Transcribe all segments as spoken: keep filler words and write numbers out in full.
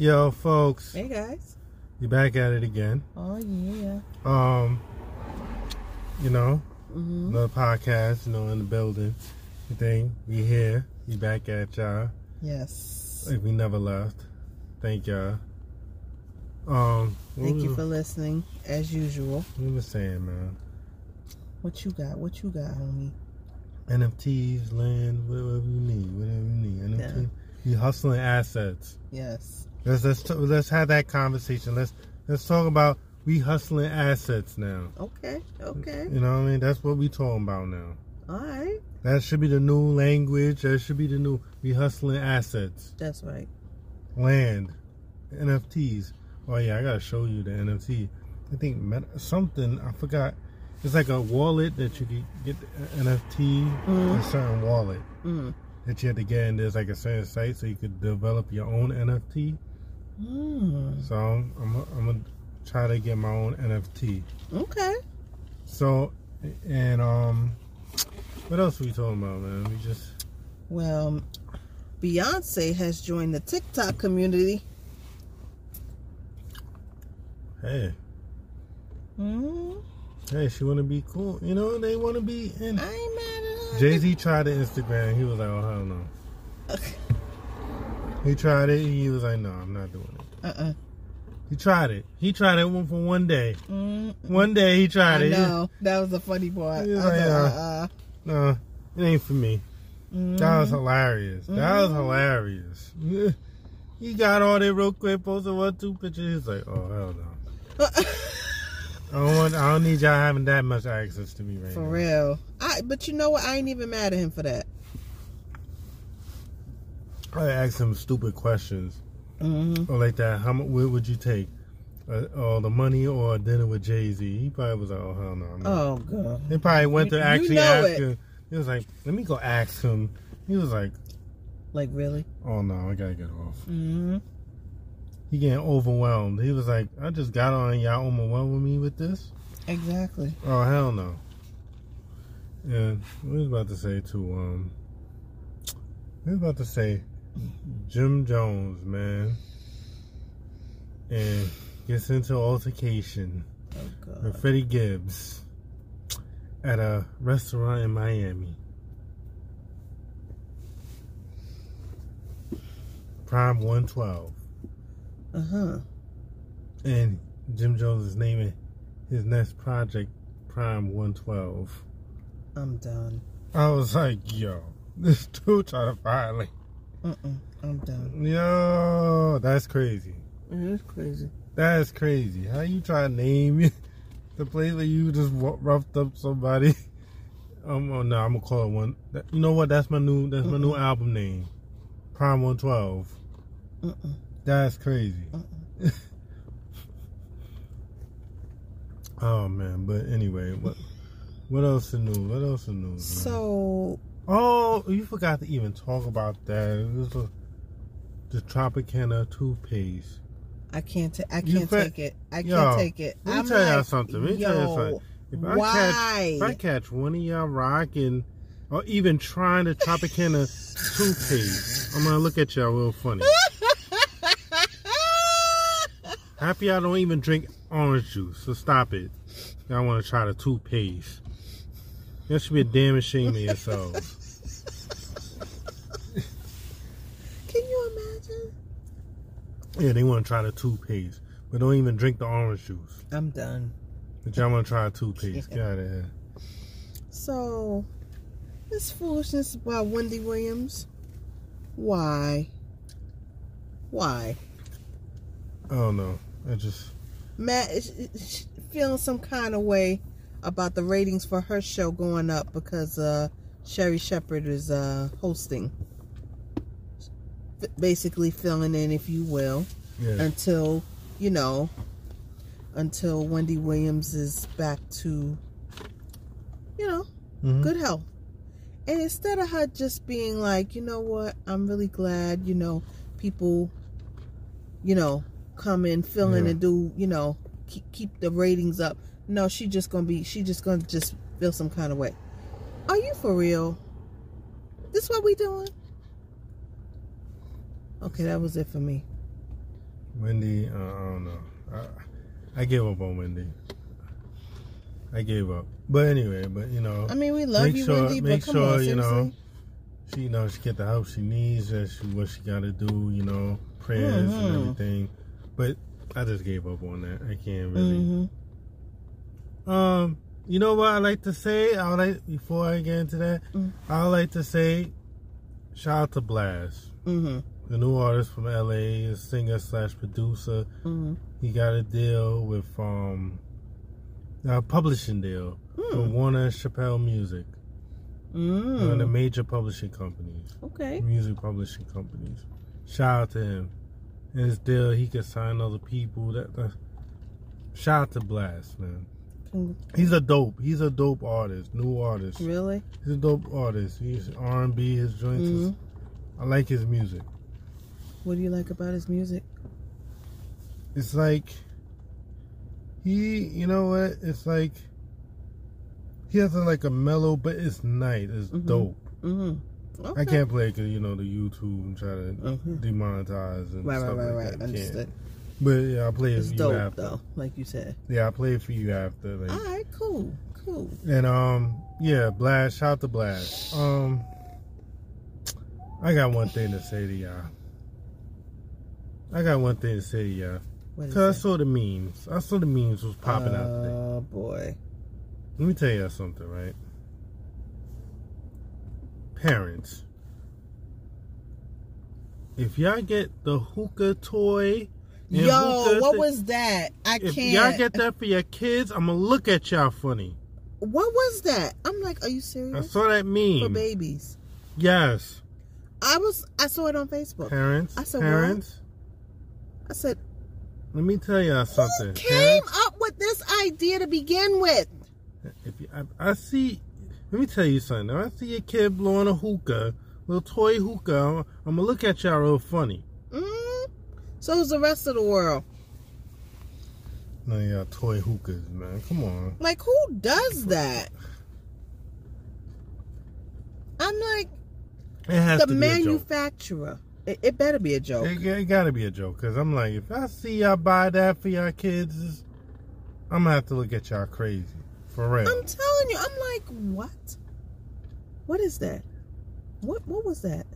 Yo, folks. Hey, guys. You're back at it again. Oh, yeah. Um, you know, mm-hmm. another podcast, you know, in the building. You think we here. We back at y'all. Yes. Like we never left. Thank y'all. Um, Thank was, you for listening, as usual. We were saying, man. What you got? What you got, homie? N F Ts, land, whatever you need. Whatever you need. N F T. Yeah. You hustling assets. Yes. Let's let's t- let's have that conversation. Let's let's talk about we hustling assets now. Okay. Okay. You know what I mean? That's what we talking about now. All right. That should be the new language. That should be the new we hustling assets. That's right. Land, N F Ts. Oh yeah, I gotta show you the N F T. I think meta- something I forgot. It's like a wallet that you can get the N F T mm-hmm. in a certain wallet. Mm-hmm. That you had to get in, there's like a certain site so you could develop your own N F T. Mm. So I'm, I'm, I'm gonna try to get my own N F T. Okay. So and um, what else are we talking about, man? We just well, Beyonce has joined the TikTok community. Hey. Mm. Hey, she wanna be cool. You know they wanna be in. I ain't mad. Jay-Z tried it Instagram. He was like, oh, hell no. Okay. He tried it. He was like, no, I'm not doing it. Uh-uh. He tried it. He tried it one for one day. Mm-mm. One day he tried I it. No, that was the funny part. He was like, uh, uh, no, it ain't for me. Mm-hmm. That was hilarious. Mm-hmm. That was hilarious. He got all that real quick, posted one, two pictures. He's like, oh, hell no. I don't, want, I don't need y'all having that much access to me right for now. For real. I, but you know what? I ain't even mad at him for that. I asked him stupid questions. Mm-hmm. Or like that. How much would you take? Uh, all the money or a dinner with Jay-Z? He probably was like, oh, hell no. I'm oh, not. God. They probably went you, to actually you know ask it. him. He was like, let me go ask him. He was like. Like, really? Oh, no. I got to get off. Mm-hmm. He getting overwhelmed. He was like, I just got on and y'all overwhelming me with this? Exactly. Oh, hell no. And we was about to say, too, um, we was about to say, Jim Jones, man, and gets into altercation oh, God. with Freddie Gibbs at a restaurant in Miami. Prime one twelve. Uh-huh. And Jim Jones is naming his next project Prime one twelve. I'm done. I was like, yo, this dude trying to violate. Uh-uh, I'm done. Yo, that's crazy. That's crazy. That's crazy. How you try to name the place where you just roughed up somebody? Um, oh, no, I'm going to call it one. You know what? That's my new, that's uh-uh. my new album name. Prime one twelve. Uh-uh. That's crazy. Uh-uh. Oh man, but anyway, what what else is new? What else is new? Man? So oh, you forgot to even talk about that. It was a, the Tropicana toothpaste. I can't. Ta- I can't fa- take it. I yo, can't take it. Let me I'm tell like, y'all something. Let me yo, tell y'all something. If I why? catch, if I catch one of y'all rocking or even trying the Tropicana toothpaste, I'm gonna look at y'all real funny. Happy I don't even drink orange juice, so stop it. Y'all want to try the toothpaste. Y'all should be a damn ashamed of yourselves. Can you imagine? Yeah, they want to try the toothpaste, but don't even drink the orange juice. I'm done. But y'all want to try the toothpaste. Get out of here. So, this foolishness by Wendy Williams. Why? Why? I don't know. I just Matt is feeling some kind of way about the ratings for her show going up because uh, Sherry Shepherd is uh, hosting, basically filling in, if you will, yeah. until you know, until Wendy Williams is back to you know mm-hmm. good health. And instead of her just being like, you know what, I'm really glad, you know, people, you know. come in, fill in yeah. and do, you know, keep, keep the ratings up. No, she just gonna be, she just gonna just feel some kind of way. Are you for real? This what we doing? Okay, that was it for me. Wendy, uh, I don't know. I, I gave up on Wendy. I gave up. But anyway, but you know. I mean, we love make you, sure, Wendy, make but come sure, on, you know, she knows she get the help she needs, that's what she got to do, you know, prayers mm-hmm. and everything. But I just gave up on that. I can't really. Mm-hmm. Um, you know what I like to say? I would like before I get into that, mm-hmm. I would like to say, shout out to Blxst. Mm-hmm. The new artist from L A, a singer slash producer. Mm-hmm. He got a deal with um, a publishing deal mm. with Warner and Chappelle Music. Mm. One of the major publishing companies. Okay. Music publishing companies. Shout out to him. And his deal, he can sign other people. That, that shout out to Blxst, man. Mm. He's a dope. He's a dope artist. New artist. Really? He's a dope artist. He's R and B. His joints. Mm-hmm. Is, I like his music. What do you like about his music? It's like he, you know what? It's like he has a, like a mellow, but it's nice. It's mm-hmm. dope. Mm-hmm. Okay. I can't play because you know the YouTube and try to mm-hmm. demonetize and right, stuff right, right, like right. that. Understood. But yeah, I play it for dope, you after, though, like you said. Yeah, I play it for you after. Like, all right, cool, cool. And um, yeah, Blxst, shout out to Blxst. Um, I got one thing to say to y'all. I got one thing to say to y'all. Because I that? saw the memes. I saw the memes was popping uh, out today. Oh, boy. Let me tell y'all something, right? Parents. If y'all get the hookah toy. Yo, what th- was that? I if can't. If y'all get that for your kids, I'm going to look at y'all funny. What was that? I'm like, are you serious? I saw that meme. For babies. Yes. I was. I saw it on Facebook. Parents. I said, parents. What? I said, let me tell y'all something. Who came parents, up with this idea to begin with? If you, I, I see, let me tell you something. If I see a kid blowing a hookah, little toy hookah, I'm, I'm gonna look at y'all real funny. Mm-hmm. So is the rest of the world. None of y'all toy hookahs, man. Come on. Like, who does that? I'm like, it has the to be manufacturer. A joke. It, it better be a joke. It, it gotta be a joke, because I'm like, if I see y'all buy that for y'all kids, I'm gonna have to look at y'all crazy. For real. I'm telling you, I'm like, what? What is that? What What was that?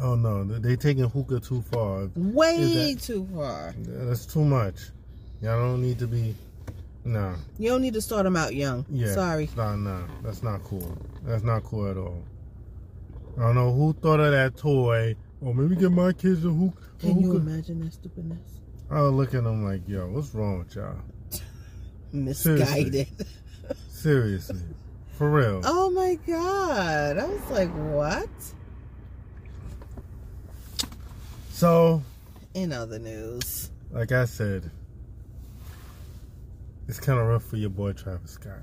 Oh no, they taking hookah too far. Way that, too far. That's too much. Y'all don't need to be, nah. You don't need to start them out young. Yeah. Sorry. Nah, nah, that's not cool. That's not cool at all. I don't know who thought of that toy. Or maybe get my kids a hook. Can a hookah. You imagine that stupidness? I would look at them like, yo, what's wrong with y'all? Misguided. Seriously. Seriously. For real. Oh my God. I was like, what? So. In other news. Like I said, it's kind of rough for your boy Travis Scott.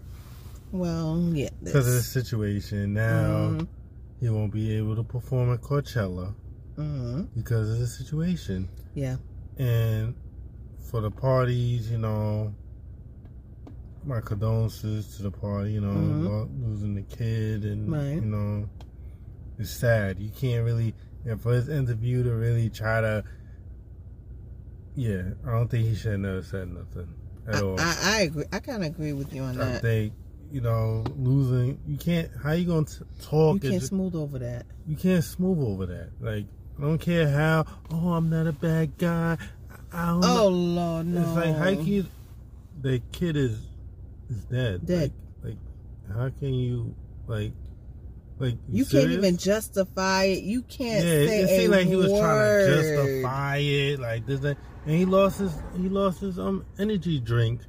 Well, yeah. Because of the situation now. Mm-hmm. He won't be able to perform at Coachella mm-hmm. because of the situation. Yeah. And for the parties, you know, my condolences to the party, you know, mm-hmm. losing the kid and, right. you know, it's sad. You can't really, and for his interview to really try to, yeah, I don't think he should have never said nothing at I, all. I, I agree. I kind of agree with you on I that. I think. You know, losing, you can't, how you going to talk? You can't smooth over that. You can't smooth over that. Like, I don't care how, oh, I'm not a bad guy. I don't oh, know. Lord, no. It's like, how can you, the kid is is dead. Dead. Like, like how can you, like, like, you, you can't even justify it. You can't yeah, say it, it a seemed like word. He was trying to justify it, like this, that. And he lost his, he lost his um energy drink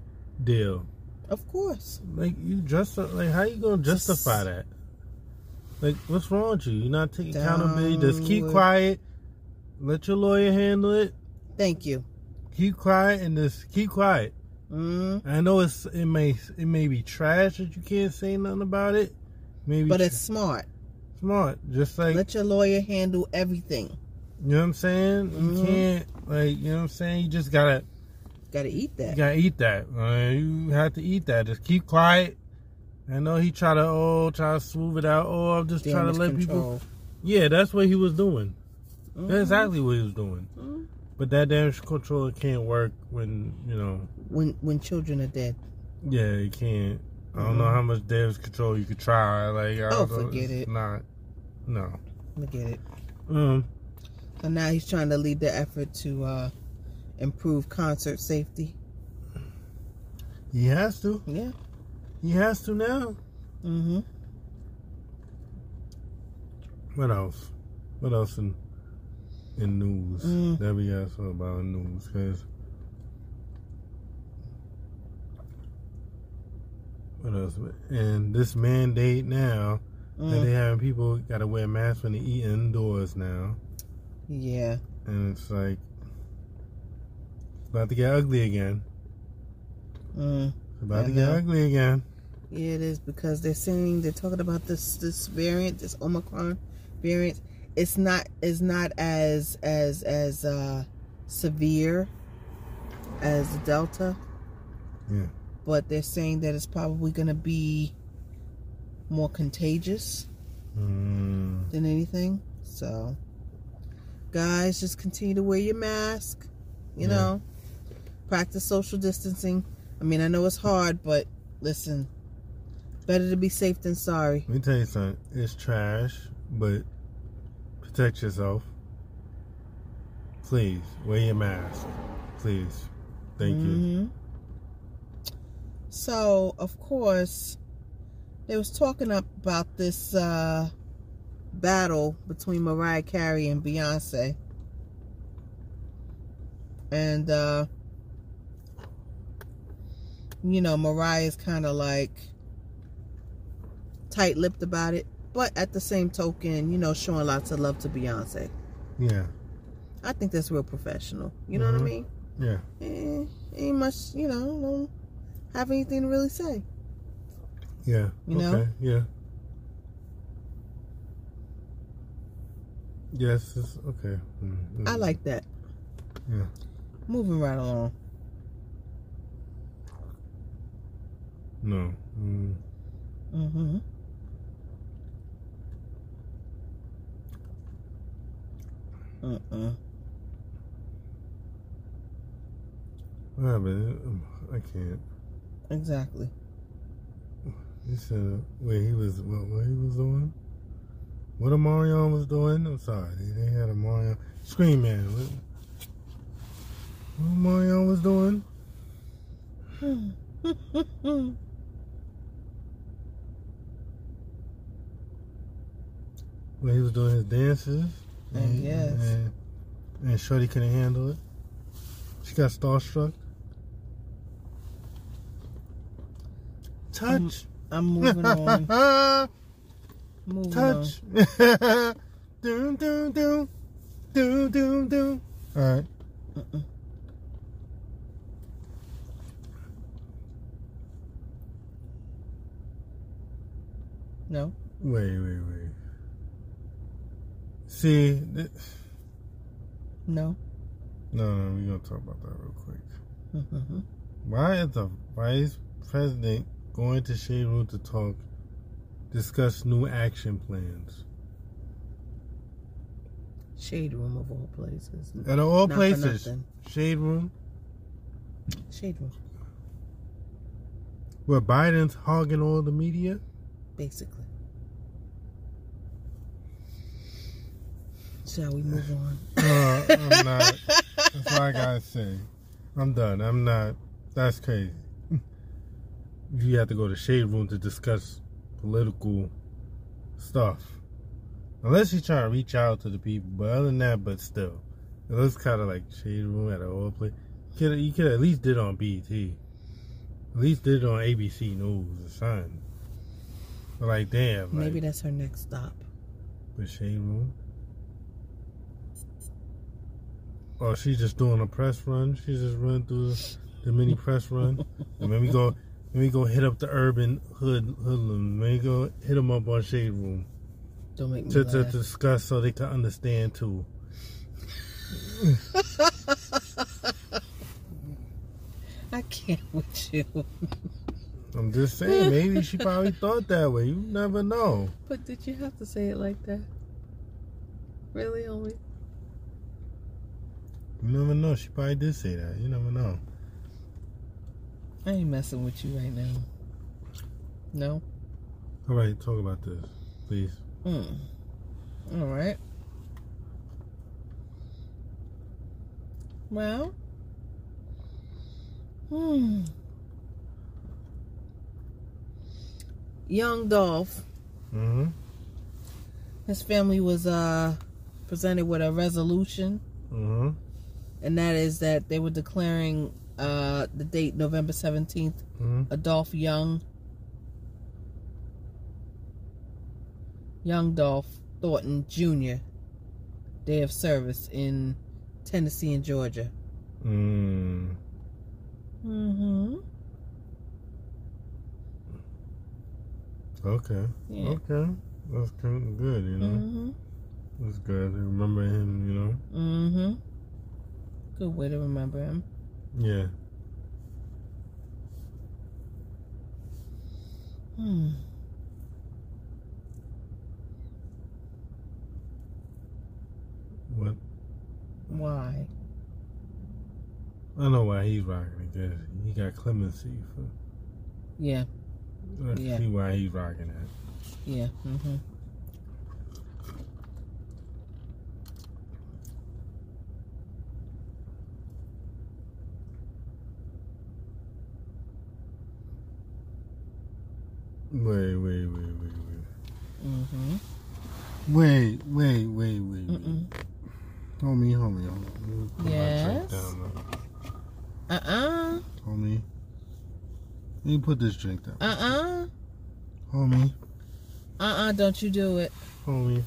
deal. Of course. Like you just like how you gonna justify that? Like what's wrong with you? You're not taking accountability. Just keep quiet. Let your lawyer handle it. Thank you. Keep quiet and just keep quiet. Mm-hmm. I know it's it may it may be trash that you can't say nothing about it. Maybe, but it's tra- smart. Smart. Just like let your lawyer handle everything. You know what I'm saying? Mm-hmm. You can't like you know what I'm saying. You just gotta. Gotta eat that. You gotta eat that. Uh, you have to eat that. Just keep quiet. I know he try to oh try to smooth it out. Oh, I'm just damage trying to let control. People. Yeah, that's what he was doing. Mm-hmm. That's exactly what he was doing. Mm-hmm. But that damage control can't work when, you know... When when children are dead. Yeah, it can't. I don't mm-hmm. know how much damage control you could try. Like, I oh, don't forget know. It's it. Not. No. Forget it. Um. So now he's trying to lead the effort to uh, improve concert safety. He has to. Yeah. He has to now. Mm-hmm. What else? What else in in news mm. that we got to talk about in news? Cause what else? And this mandate now mm. that they having people got to wear masks when they eat indoors now. Yeah. And it's like it's about to get ugly again. Mm. It's about I to know. get ugly again. Yeah, it is, because they're saying they're talking about this this variant, this Omicron variant. It's not it's not as as as uh, severe as the Delta. Yeah. But they're saying that it's probably going to be more contagious mm. than anything. So, guys, just continue to wear your mask. You yeah. know, practice social distancing. I mean, I know it's hard, but listen. Better to be safe than sorry. Let me tell you something. It's trash, but protect yourself. Please, wear your mask. Please. Thank mm-hmm. you. So, of course, they was talking up about this uh, battle between Mariah Carey and Beyonce. And, uh, you know, Mariah's kind of like... tight-lipped about it, but at the same token, you know, showing lots of love to Beyonce. Yeah. I think that's real professional. You know mm-hmm. what I mean? Yeah. And ain't much, you know, don't have anything to really say. Yeah. You okay. know? Yeah. Yes, it's okay. Mm-hmm. I like that. Yeah. Moving right along. No. Mm. Mm-hmm. Uh-uh. Wait a minute. I can't. Exactly. He said, wait, he was, what, what he was doing? What Omarion was doing? I'm sorry. They had Omarion. Scream Man. What, what Omarion was doing? Well, he was doing his dances. And, yes. And, and Shorty couldn't handle it. She got starstruck. Touch. I'm, I'm moving on. moving Touch. on. Doom, doom, doom. Doom, doom, doom. All right. Uh-uh. No? Wait, wait, wait. See, th- no, no, no. We're gonna talk about that real quick. Mm-hmm. Why is the vice president going to Shade Room to talk, discuss new action plans? Shade Room of all places. Out of all Not places, Shade Room. Shade Room. Where Biden's hogging all the media, basically. Shall we move on? No, I'm not. That's all I gotta say. I'm done. I'm not. That's crazy. You have to go to Shade Room to discuss political stuff. Unless you're trying to reach out to the people. But other than that, but still. It looks kind of like Shade Room at an old place. You could at least did it on B E T. At least did it on A B C News or something. But like, damn. Maybe like, that's her next stop. But Shade Room? Oh, she's just doing a press run. She's just running through the, the mini press run. And then we go, then we go hit up the urban hood hoodlum. Then we go hit them up on Shade Room. Don't make me to, laugh. To, to discuss so they can understand too. I can't with you. I'm just saying. Maybe she probably thought that way. You never know. But did you have to say it like that? Really, only. You never know. She probably did say that. You never know. I ain't messing with you right now. No? All right, talk about this, please. Mm. All right. Well. Hmm. Young Dolph. Mm-hmm. His family was uh, presented with a resolution. Mm-hmm. And that is that they were declaring uh, the date November seventeenth, mm-hmm. Adolph Young. Young Dolph Thornton Junior Day of Service in Tennessee and Georgia. Mm. Mm-hmm. Okay. Yeah. Okay. That's kind of good, you know? Mm-hmm. That's good. I remember him, you know? Mm-hmm. Good way to remember him. Yeah. Hmm. What? Why? I don't know why he's rocking it. He got clemency for. Yeah. I yeah. see why he's rocking that. Yeah. Mm-hmm. Wait, wait, wait, wait, wait. Mm-hmm. Wait, wait, wait, wait, wait. Mm-mm. Homie, homie, homie. Yes. Uh-uh. Homie. Let me put this drink down. Uh-uh. Homie. Uh-uh, don't you do it. Homie.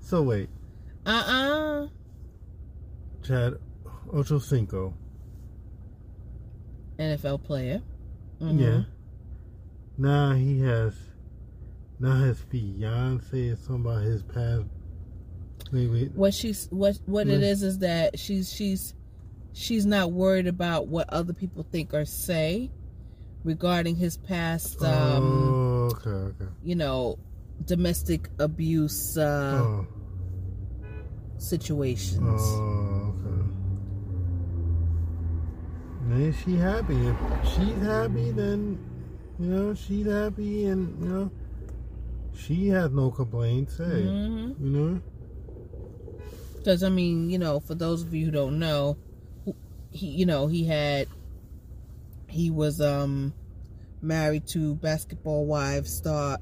So wait. Uh-uh. Chad Ocho Cinco. N F L player. Mm-hmm. Yeah. Now he has, now his fiance is talking about his past. Wait, wait. What she's what what it is is that she's she's she's not worried about what other people think or say regarding his past. Um, oh, okay, okay. You know, domestic abuse uh, oh. situations. Oh, okay. And is she happy? If she's happy, then you know she's happy, and you know she has no complaints. Hey, mm-hmm. you know. Because, I mean, you know, for those of you who don't know, he, you know, he had, he was um, married to basketball wives star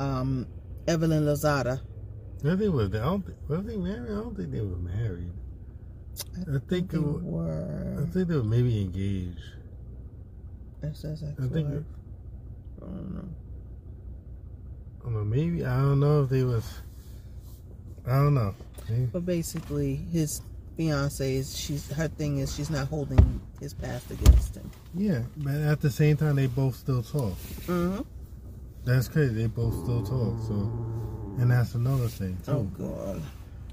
um, Evelyn Lozada. I think was, I don't think, was they married? I don't think they were married. I, I think, think they was, were. I think they were maybe engaged. That says I think. It, I don't know. I don't know. Maybe I don't know if they was. I don't know. But basically, his fiance is she's her thing is she's not holding his past against him. Yeah, but at the same time, they both still talk. Mm-hmm. That's crazy. They both still talk. So, and that's another thing too. Oh God.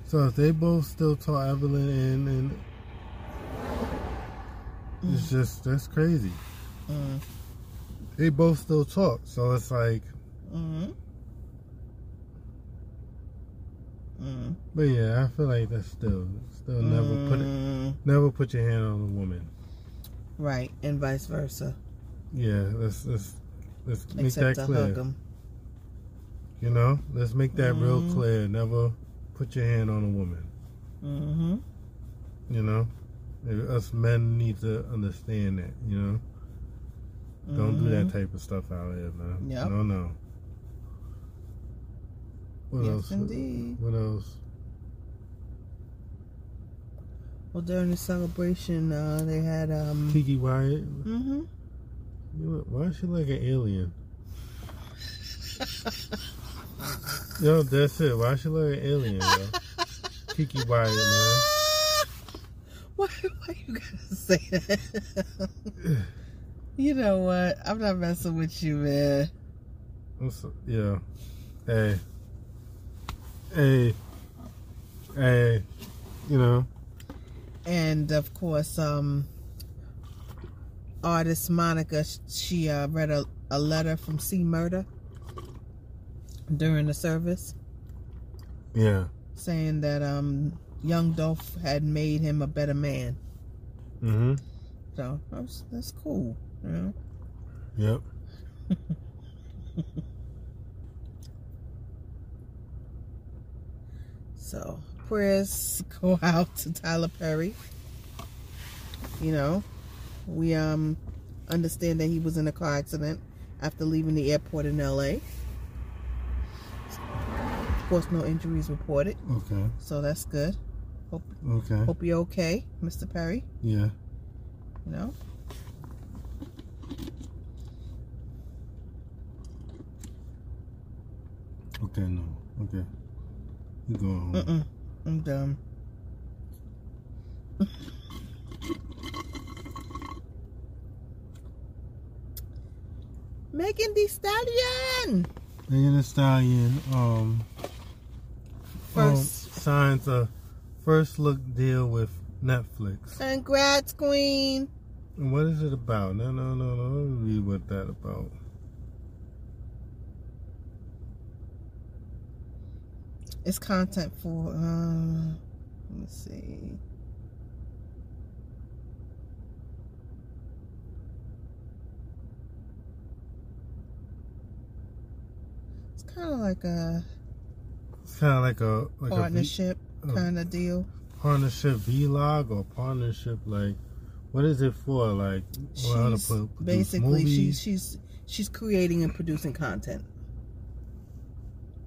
So if they both still talk, Evelyn and, and mm. it's just that's crazy. Mm. They both still talk. So it's like. Mm-hmm. Mm. But yeah, I feel like that's still, still mm. never put it, never put your hand on a woman, right? And vice versa. Yeah, let's let's let's make Except that clear. Hug them. You know, let's make that mm. real clear. Never put your hand on a woman. Mm-hmm. You know, us men need to understand that. You know, mm-hmm. don't do that type of stuff out here, man. Yep. No, no. What yes, else? Indeed. What else? Well, during the celebration, uh, they had um, Kiki Wyatt. Mm-hmm. Why is she like an alien? Yo, that's it. Why is she like an alien, yo? Kiki Wyatt, man. Why? Why you gotta say that? You know what? I'm not messing with you, man. So, yeah. Hey. Hey, hey, you know. And of course, um, artist Monica, she uh, read a, a letter from C. Murder during the service. Yeah. Saying that um, Young Dolph had made him a better man. Mm-hmm. So that was, that's cool, you know? Yep. So prayers go out to Tyler Perry. You know, we um understand that he was in a car accident after leaving the airport in L A. Of course, no injuries reported. Okay. So that's good. Hope, okay. Hope you're okay, Mister Perry. Yeah. You know? Okay, no. Okay. You go home. Mm-mm. I'm done. Megan Thee Stallion! Megan Thee Stallion, um... First. Um, signs a first look deal with Netflix. Congrats, Queen. And what is it about? No, no, no, no. Let me read what that about. It's content for. Uh, let me see. It's kind of like a. Kind of like a like partnership kind of deal. Partnership vlog or partnership, like what is it for? Like well, she's to put, basically she's she's she's creating and producing content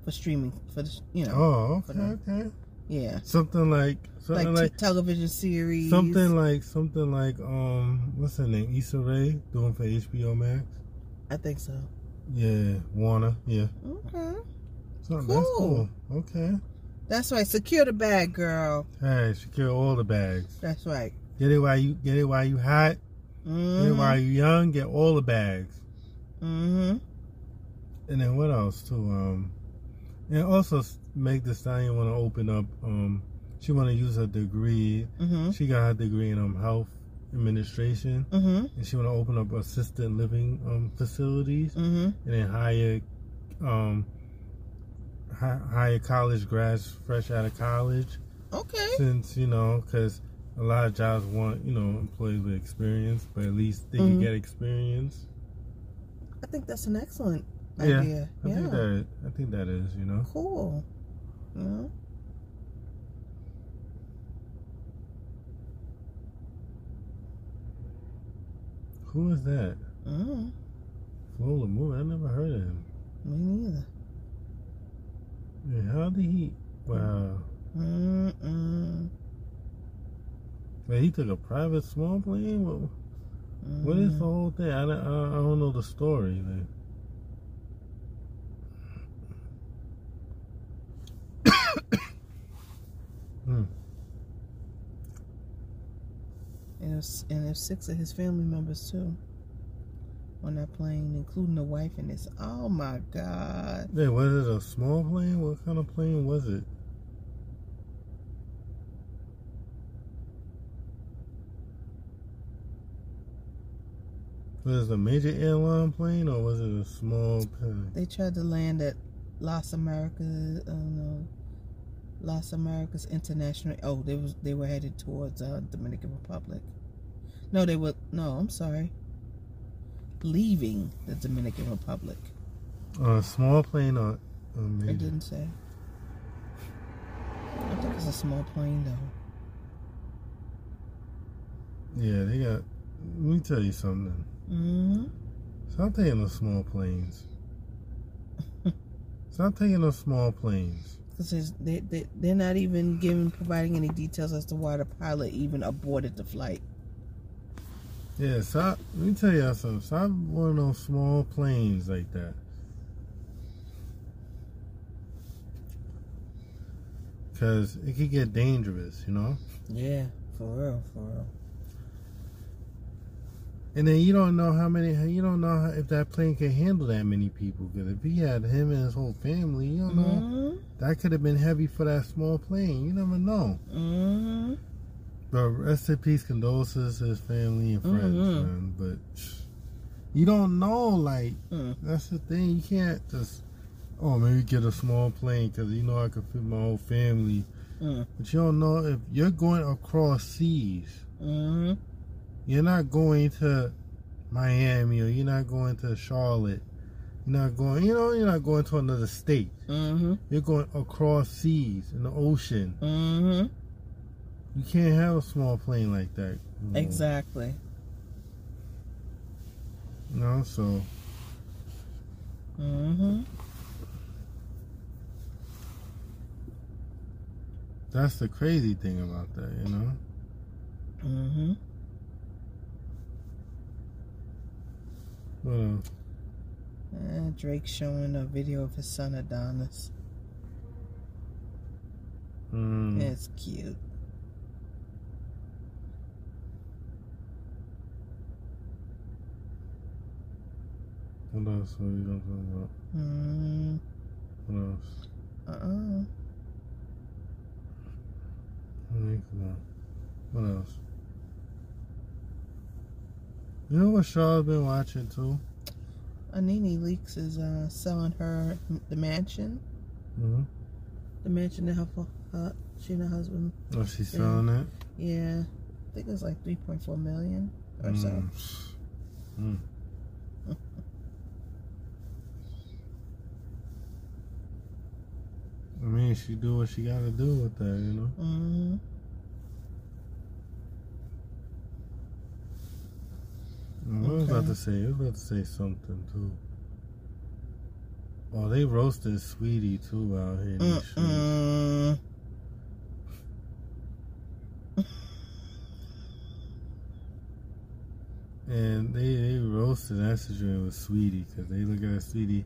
for streaming for the, you know. Oh, okay, the, okay. Yeah. Something like something like, like television series. Something like something like um what's her name? Issa Rae doing for H B O Max. I think so. Yeah, Warner. Yeah. Okay. So cool. That's cool. Okay. That's right. Secure the bag, girl. Hey, secure all the bags. That's right. Get it while you get it while you hot. Mm-hmm. Get it while you young. Get all the bags. Mm-hmm. And then what else too? Um, and also Meg Thee Stallion want to open up. Um, she want to use her degree. Mm-hmm. She got her degree in um health administration. Mm-hmm. And she want to open up assisted living um facilities. Mm-hmm. And then hire um. hire college grads fresh out of college. Okay. Since, you know, because a lot of jobs want, you know, employees with experience, but at least they mm-hmm. can get experience. I think that's an excellent yeah, idea. I yeah. think that, I think that is, you know. Cool. Yeah. Who is that? I don't know. Flo LaMoore. I never heard of him. Me neither. How did he? Wow. Mm-mm. Wait, he took a private small plane? What, mm-hmm. what is the whole thing? I don't, I don't know the story. Like. mm. And there's and six of his family members, too. On that plane, including the wife and this. Oh my God. Wait, was it a small plane? What kind of plane was it? Was it a major airline plane or was it a small plane? They tried to land at Las Americas, um, Las Americas International. Oh, they was they were headed towards uh, Dominican Republic. No, they were. No, I'm sorry. Leaving the Dominican Republic. On a small plane or a major? It didn't say. I think it's a small plane though. Yeah, they got. Let me tell you something. Mm-hmm. Stop taking those small planes. Stop taking those small planes. Because they, they, they're not even giving, providing any details as to why the pilot even aborted the flight. Yeah, stop. Let me tell y'all something. Stop going on small planes like that. Because it could get dangerous, you know? Yeah, for real, for real. And then you don't know how many, you don't know how, if that plane can handle that many people. Because if he had him and his whole family, you don't mm-hmm. know. That could have been heavy for that small plane. You never know. Mm-hmm. But rest in peace, condolences to his family and friends, mm-hmm. man. But you don't know, like, mm. that's the thing. You can't just, oh, maybe get a small plane because you know I could fit my whole family Mm. But you don't know if you're going across seas. Mm-hmm. You're not going to Miami, or you're not going to Charlotte. You're not going, you know, you're not going to another state. Mm-hmm. You're going across seas in the ocean. Mm-hmm. You can't have a small plane like that. You know. Exactly. You know, so. Mm-hmm. That's the crazy thing about that, you know? Mm-hmm. What else? Uh, Drake showing a video of his son Adonis. Mm. That's cute. What else are you talking about? Mm. What else? Uh-uh. I mean, come on. What else? You know what Shaw's been watching too? Anene Leakes is uh, selling her the mansion. Mm-hmm. The mansion that her, her she and her husband. Oh, she's selling it? Yeah. I think it's like three point four million dollars or mm. so. Mm. I mean, she do what she gotta do with that, you know? Mm-hmm. I was okay. about to say, I was about to say something, too. Oh, they roasted Sweetie, too, out here in these streets. And they, they roasted that situation with Sweetie, because they look at Sweetie,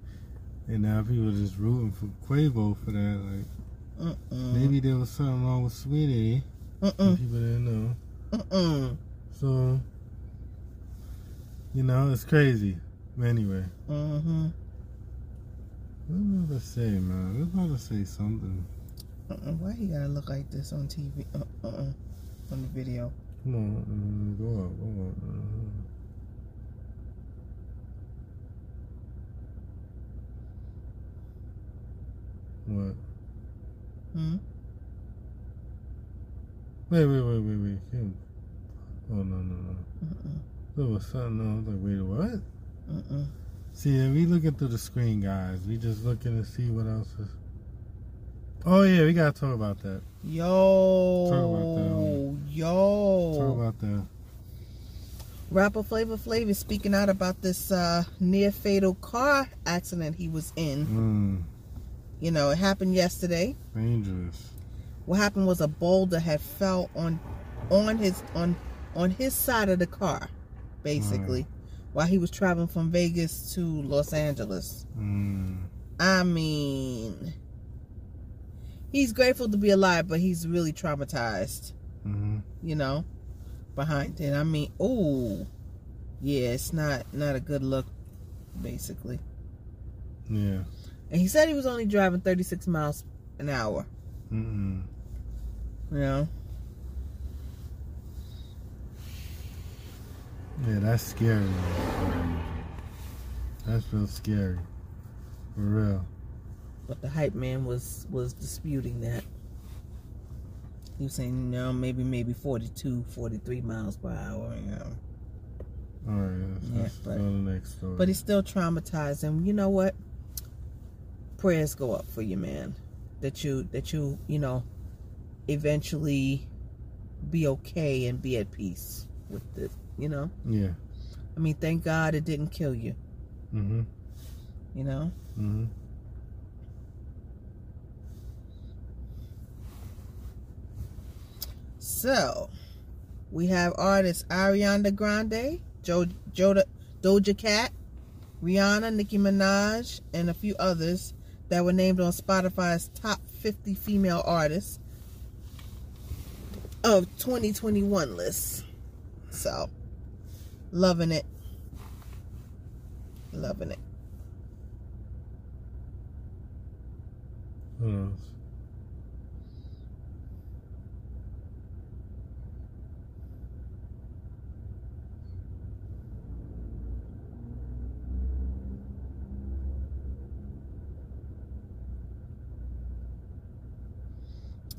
and now people are just rooting for Quavo for that. Like, uh-uh. Maybe there was something wrong with Sweetie. Uh-uh. People didn't know. Uh-uh. So, you know, it's crazy. But anyway. Uh-huh. I was about to say, man. I was about to say something. Uh-uh. Why he gotta look like this on T V? Uh-uh. On the video. Come on. Uh, go up. Go up. Uh-huh. What? Hmm? Wait, wait, wait, wait, wait. Can't... Oh, no, no, no. Uh-uh. There was something else. I was like, wait, what? Uh-uh. See, and we looking through the screen, guys. We just looking to see what else is... Oh, yeah, we got to talk about that. Yo. Talk about that. Yo. Talk about that. Rapper Flavor Flav is speaking out about this uh, near-fatal car accident he was in. Hmm. You know, it happened yesterday. Dangerous. What happened was a boulder had fell on on his on on his side of the car, basically, right, while he was traveling from Vegas to Los Angeles. Mm. I mean, he's grateful to be alive, but he's really traumatized. Mm-hmm. You know, behind it. I mean, ooh, yeah, it's not not a good look, basically. Yeah. And he said he was only driving thirty-six miles an hour. Mm-mm. You know? Yeah, that's scary. That's real scary. For real. But the hype man was, was disputing that. He was saying, no, maybe, maybe forty-two, forty-three miles per hour, you know? All right. That's, yeah, that's but, the next story. But he's still traumatized. And you know what? Prayers go up for you, man. That you, that you, you know, eventually be okay and be at peace with it, you know? Yeah. I mean, thank God it didn't kill you. Mm-hmm. You know? Mm-hmm. So, we have artists Ariana Grande, jo- Joda, Doja Cat, Rihanna, Nicki Minaj, and a few others that were named on Spotify's top fifty female artists of twenty twenty-one list. So, loving it. Loving it. Who else?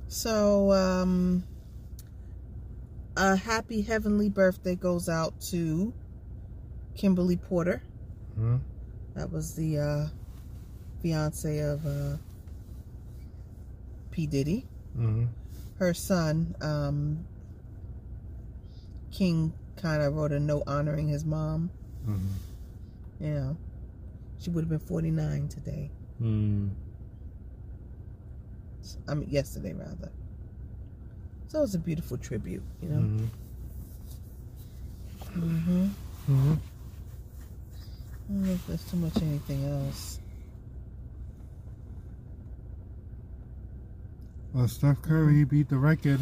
So, um, a happy heavenly birthday goes out to Kimberly Porter. Mm-hmm. That was the uh, fiance of uh, P. Diddy. Mm-hmm. Her son, um, King, kind of wrote a note honoring his mom. Mm-hmm. You know, she would have been forty-nine today. Mm. I mean, yesterday rather. So it was a beautiful tribute, you know. Mm-hmm. Mm-hmm. Mm-hmm. I don't know if there's too much anything else. Well, Steph Curry beat the record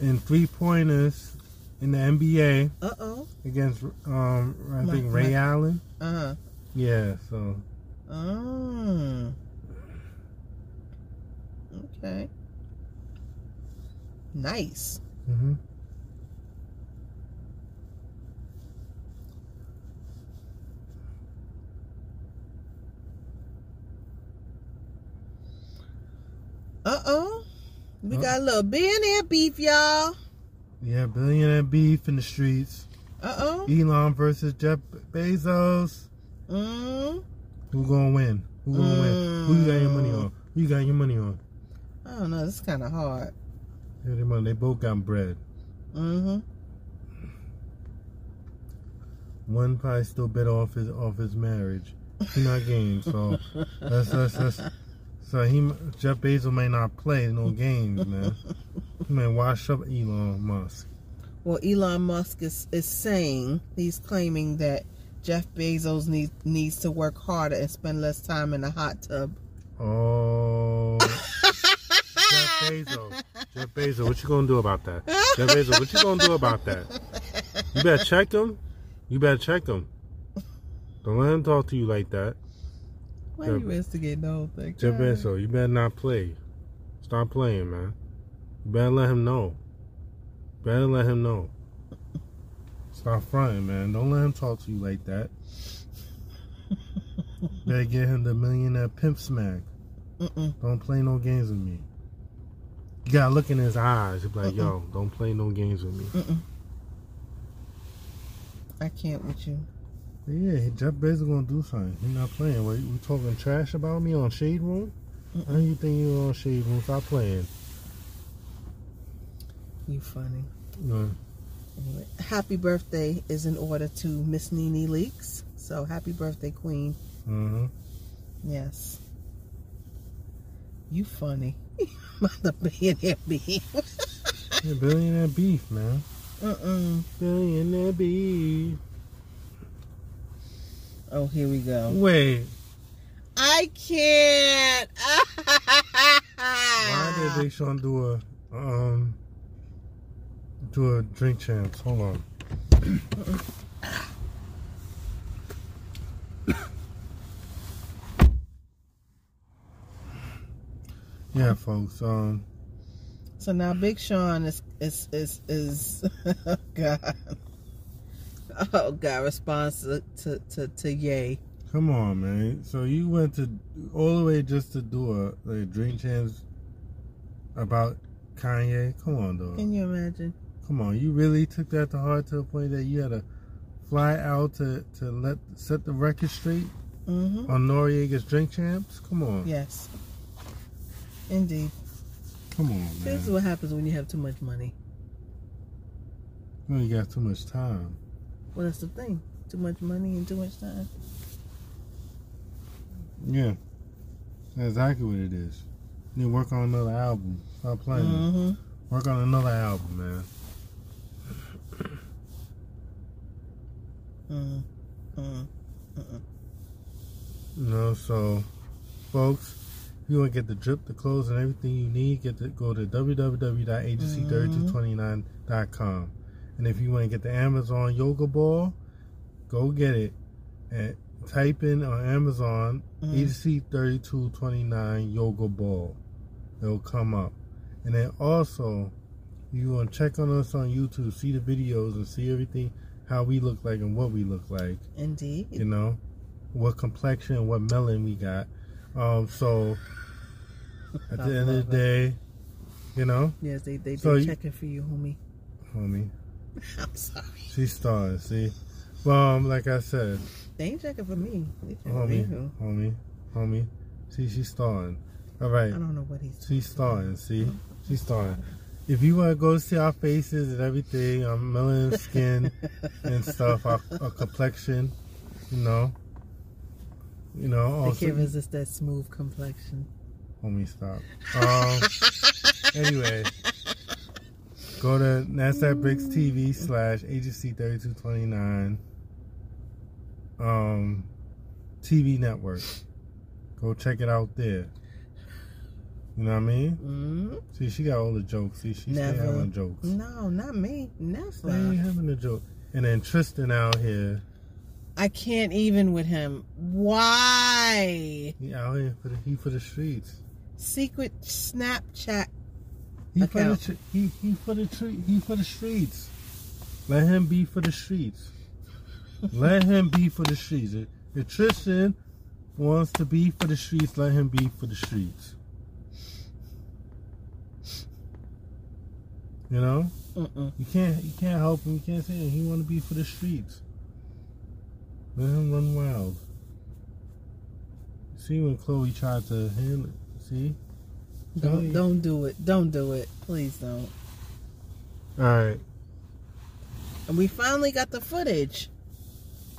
in three pointers in the N B A. Uh oh. Against um, I my, think Ray my, Allen. Uh huh. Yeah. So. Oh. Okay. Nice. Mm-hmm. Uh-oh. We oh. got a little billionaire beef, y'all. Yeah, billionaire beef in the streets. Uh-oh. Elon versus Jeff Bezos. Mm. Who gonna win? Who gonna mm. win? Who you got your money on? Who you got your money on? I don't know. This is kind of hard. Yeah, they both got bread. Mm-hmm. One probably still bit off his off his marriage. He not game, so that's that's that's. So he, Jeff Bezos may not play no games, man. He may wash up Elon Musk. Well, Elon Musk is, is saying, he's claiming that Jeff Bezos needs needs to work harder and spend less time in the hot tub. Oh. Jeff Bezos. Jeff Bezos, what you going to do about that? Jeff Bezos, what you going to do about that? You better check him. You better check him. Don't let him talk to you like that. Why are you instigating the whole thing? Jeff Bezos, you better not play. Stop playing, man. You better let him know. You better let him know. Stop fronting, man. Don't let him talk to you like that. Better get him the millionaire pimp smack. Mm-mm. Don't play no games with me. You gotta look in his eyes. You're like, Mm-mm. yo, don't play no games with me. Mm-mm. I can't with you. Yeah, Jeff Bezos gonna do something. He's not playing. What, you talking trash about me on Shade Room? Mm-mm. How do you think you on Shade Room? Stop playing. You funny. No. Anyway, happy birthday is in order to Miss Nene Leakes. So happy birthday, Queen. Mm-hmm. Yes. You funny. Mother billionaire beef. Yeah, billionaire beef, man. Mm-mm. Billionaire beef. Oh, here we go. Wait. I can't. Why did they Sean do a um do a drink champs? Hold on. Yeah, folks. Um. So now Big Sean is is is is oh God. Oh, God, response to, to, to, to Ye. Come on, man. So you went to all the way just to do a like, Drink Champs about Kanye? Come on, dog. Can you imagine? Come on. You really took that to heart to the point that you had to fly out to, to let set the record straight mm-hmm. on Noriega's Drink Champs? Come on. Yes. Indeed. Come on, man. This is what happens when you have too much money. When you got too much time. Well, that's the thing. Too much money and too much time. Yeah. That's exactly what it is. You need to work on another album. Stop playing. Mm-hmm. Work on another album, man. Mm, mm, mm-mm. You know, so, folks, if you want to get the drip, the clothes, and everything you need, get to, go to w w w dot agency thirty-two twenty-nine dot com. And if you want to get the Amazon yoga ball, go get it. And type in on Amazon, A C thirty-two twenty-nine yoga ball. It'll come up. And then also, you want to check on us on YouTube, see the videos and see everything, how we look like and what we look like. Indeed. You know, what complexion, what melon we got. Um, so, At the end of the day, you know? Yes, they, they've been checking for you, homie. Homie. I'm sorry. She stars, see? Well, um, like I said. They ain't checking for me. They checking for you. Homie, homie. See, she's starring. All right. I don't know what he's She's starring, see? She's starring. If you want to go see our faces and everything, our melanin skin and stuff, our, our complexion, you know? You know, also. They can't resist that smooth complexion. Homie, stop. Um, anyway. Go to Nasdaq Bricks T V slash H C thirty-two twenty-nine um, T V network. Go check it out there. You know what I mean? Mm-hmm. See, she got all the jokes. See, she's having jokes. No, not me. Never. I ain't having a joke. And then Tristan out here. I can't even with him. Why? He out here for the, he for the streets. Secret Snapchat. He for, the, he, he, for the tree, he for the streets. Let him be for the streets. Let him be for the streets. If, if Tristan wants to be for the streets, let him be for the streets. You know? Uh-uh. You can't you can't help him. You can't say it. He want to be for the streets. Let him run wild. See when Chloe tried to handle it. See? Don't, don't do it. Don't do it. Please don't. All right. And we finally got the footage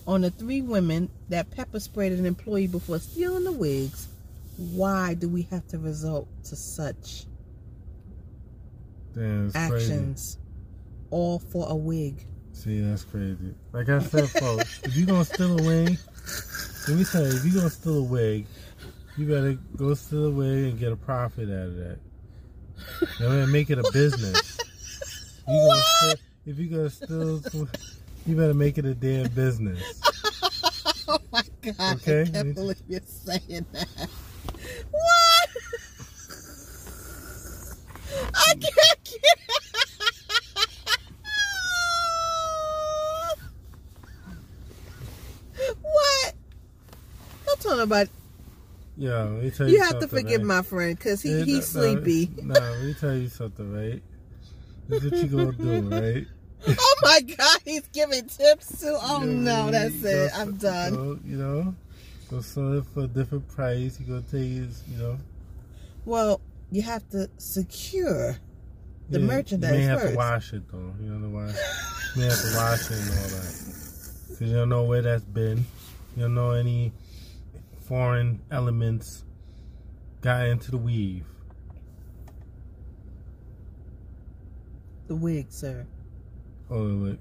on the three women that pepper sprayed an employee before stealing the wigs. Why do we have to resort to such Damn, actions? Crazy. All for a wig. See, that's crazy. Like I said, folks, if you're going to steal a wig, let me tell you, if you're going to steal a wig, you better go steal the wig and get a profit out of that. You know, and make it a business. You gonna steal, if you're going to steal, you better make it a damn business. Oh my God. Okay? I can't believe you're saying that. What? I can't get it. What? Don't tell nobody. Yeah, let me tell you, you have something, to forgive right? my friend, because he, yeah, he's no, sleepy. No, let me tell you something, right? This is what you gonna do, right? Oh my God, he's giving tips too. Oh you know, no, that's it. I'm done. Go, you know, go sell it for a different price. He's gonna take his, you know. Well, you have to secure the yeah, merchandise first. You may have first. to wash it, though. You know the wash. You may have to wash it and all that. Because you don't know where that's been. You don't know any foreign elements got into the weave. The wig, sir. Oh, the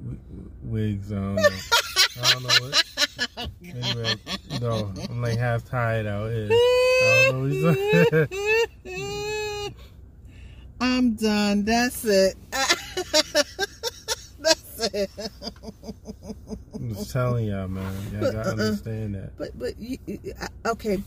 wigs. Um, I don't know what. Anyway, no, I'm like half tired out here. I don't know what he's I'm done. That's it. That's it. I'm just telling y'all, man. Y'all gotta uh-uh. understand that. But, but, you, I, okay.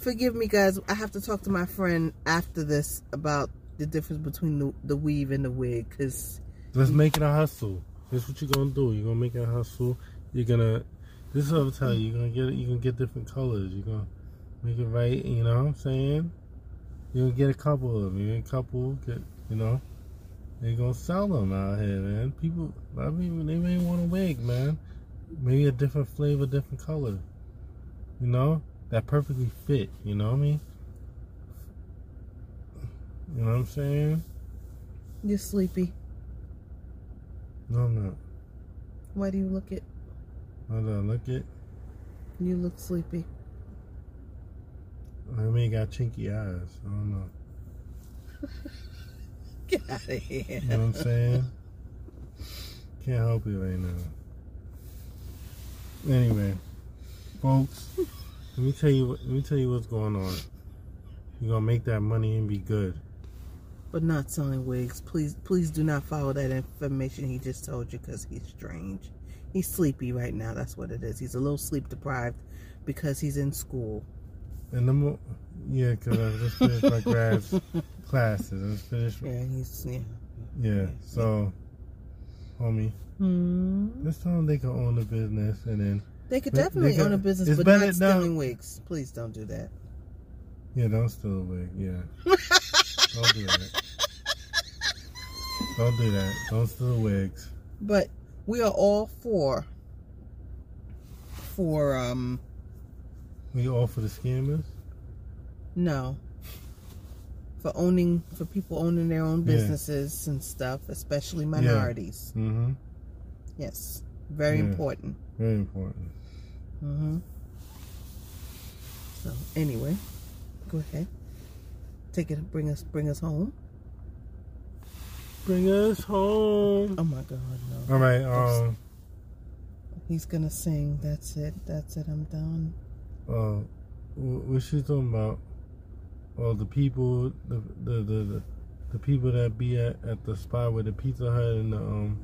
Forgive me, guys. I have to talk to my friend after this about the difference between the, the weave and the wig. Cause Let's you, make it a hustle. That's what you're gonna do. You're gonna make it a hustle. You're gonna, this is what I'll tell you. You're gonna get it. You're gonna get different colors. You're gonna make it right. You know what I'm saying? You're gonna get a couple of them. You're gonna get a couple, get, you know. They're gonna sell them out here, man. People, I mean, they may want a wig, man. Maybe a different flavor, different color. You know? That perfectly fit, you know what I mean? You know what I'm saying? You're sleepy. No, I'm not. Why do you look it? Why do I look it? You look sleepy. I mean, got chinky eyes. I don't know. Get out of here. You know what I'm saying? Can't help you right now. Anyway, folks, let me tell you. Let me tell you what's going on. You're gonna make that money and be good. But not selling wigs. Please, please do not follow that information he just told you, because he's strange. He's sleepy right now. That's what it is. He's a little sleep deprived because he's in school. And the more, yeah, because I just finished my grad classes. I just finished. Yeah, he's, yeah. Yeah, yeah so, yeah. homie, mm. let's tell them they can own a business and then. They could definitely they can, own a business, but not stealing wigs. Please don't do that. Yeah, don't steal a wig. Yeah. Don't do that. Don't do that. Don't steal wigs. But we are all for for um. We all for the scammers? No. For owning, for people owning their own businesses, yeah, and stuff, especially minorities. Yeah. Mm-hmm. Yes, very yeah. important. Very important. Mm-hmm. So anyway, go ahead. Take it. Bring us. Bring us home. Bring us home. Oh my God! No. All right. Um. He's gonna sing. That's it. That's it. I'm done. Uh, what she's talking about? Well, the people, the the, the the the people that be at at the spot with the Pizza Hut and the um,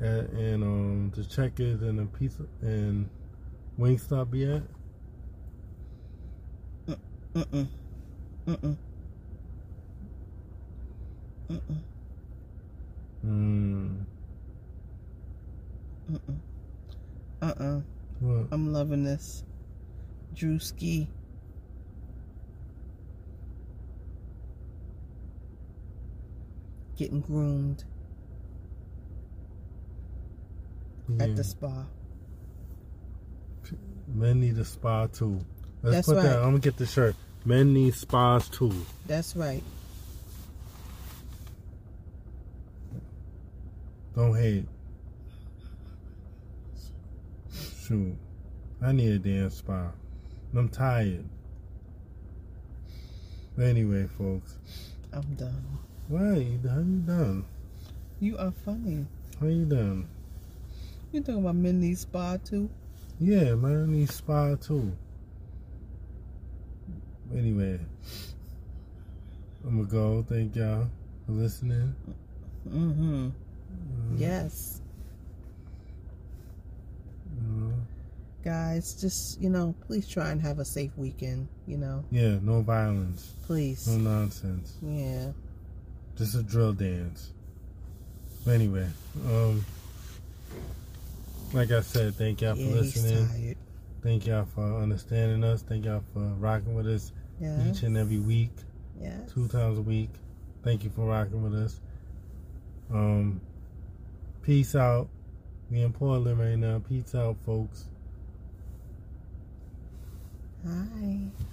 at, and um the Checkers and the pizza and Wingstop be at. Mm mm mm mm mm mm mm mm uh uh. What? I'm loving this, Drewski. Getting groomed, yeah, at the spa. Men need a spa too. Let's That's put right. that. I'm gonna get the shirt. Men need spas too. That's right. Don't hate. Shoot, I need a damn spa. I'm tired. Anyway, folks. I'm done. Why? How you done? You are funny. How you done? You talking about men need spa too? Yeah, men need spa too. Anyway, I'm gonna go. Thank y'all for listening. Mm-hmm. Mm-hmm. Yes. Mm-hmm. Guys, just, you know, please try and have a safe weekend. You know. Yeah. No violence. Please. No nonsense. Yeah. Just a drill dance. Anyway, um, like I said, thank y'all yeah, for listening. He's tired. Thank y'all for understanding us. Thank y'all for rocking with us yes. each and every week. Yeah. Two times a week. Thank you for rocking with us. Um, peace out. We in Portland right now. Peace out, folks. Hi.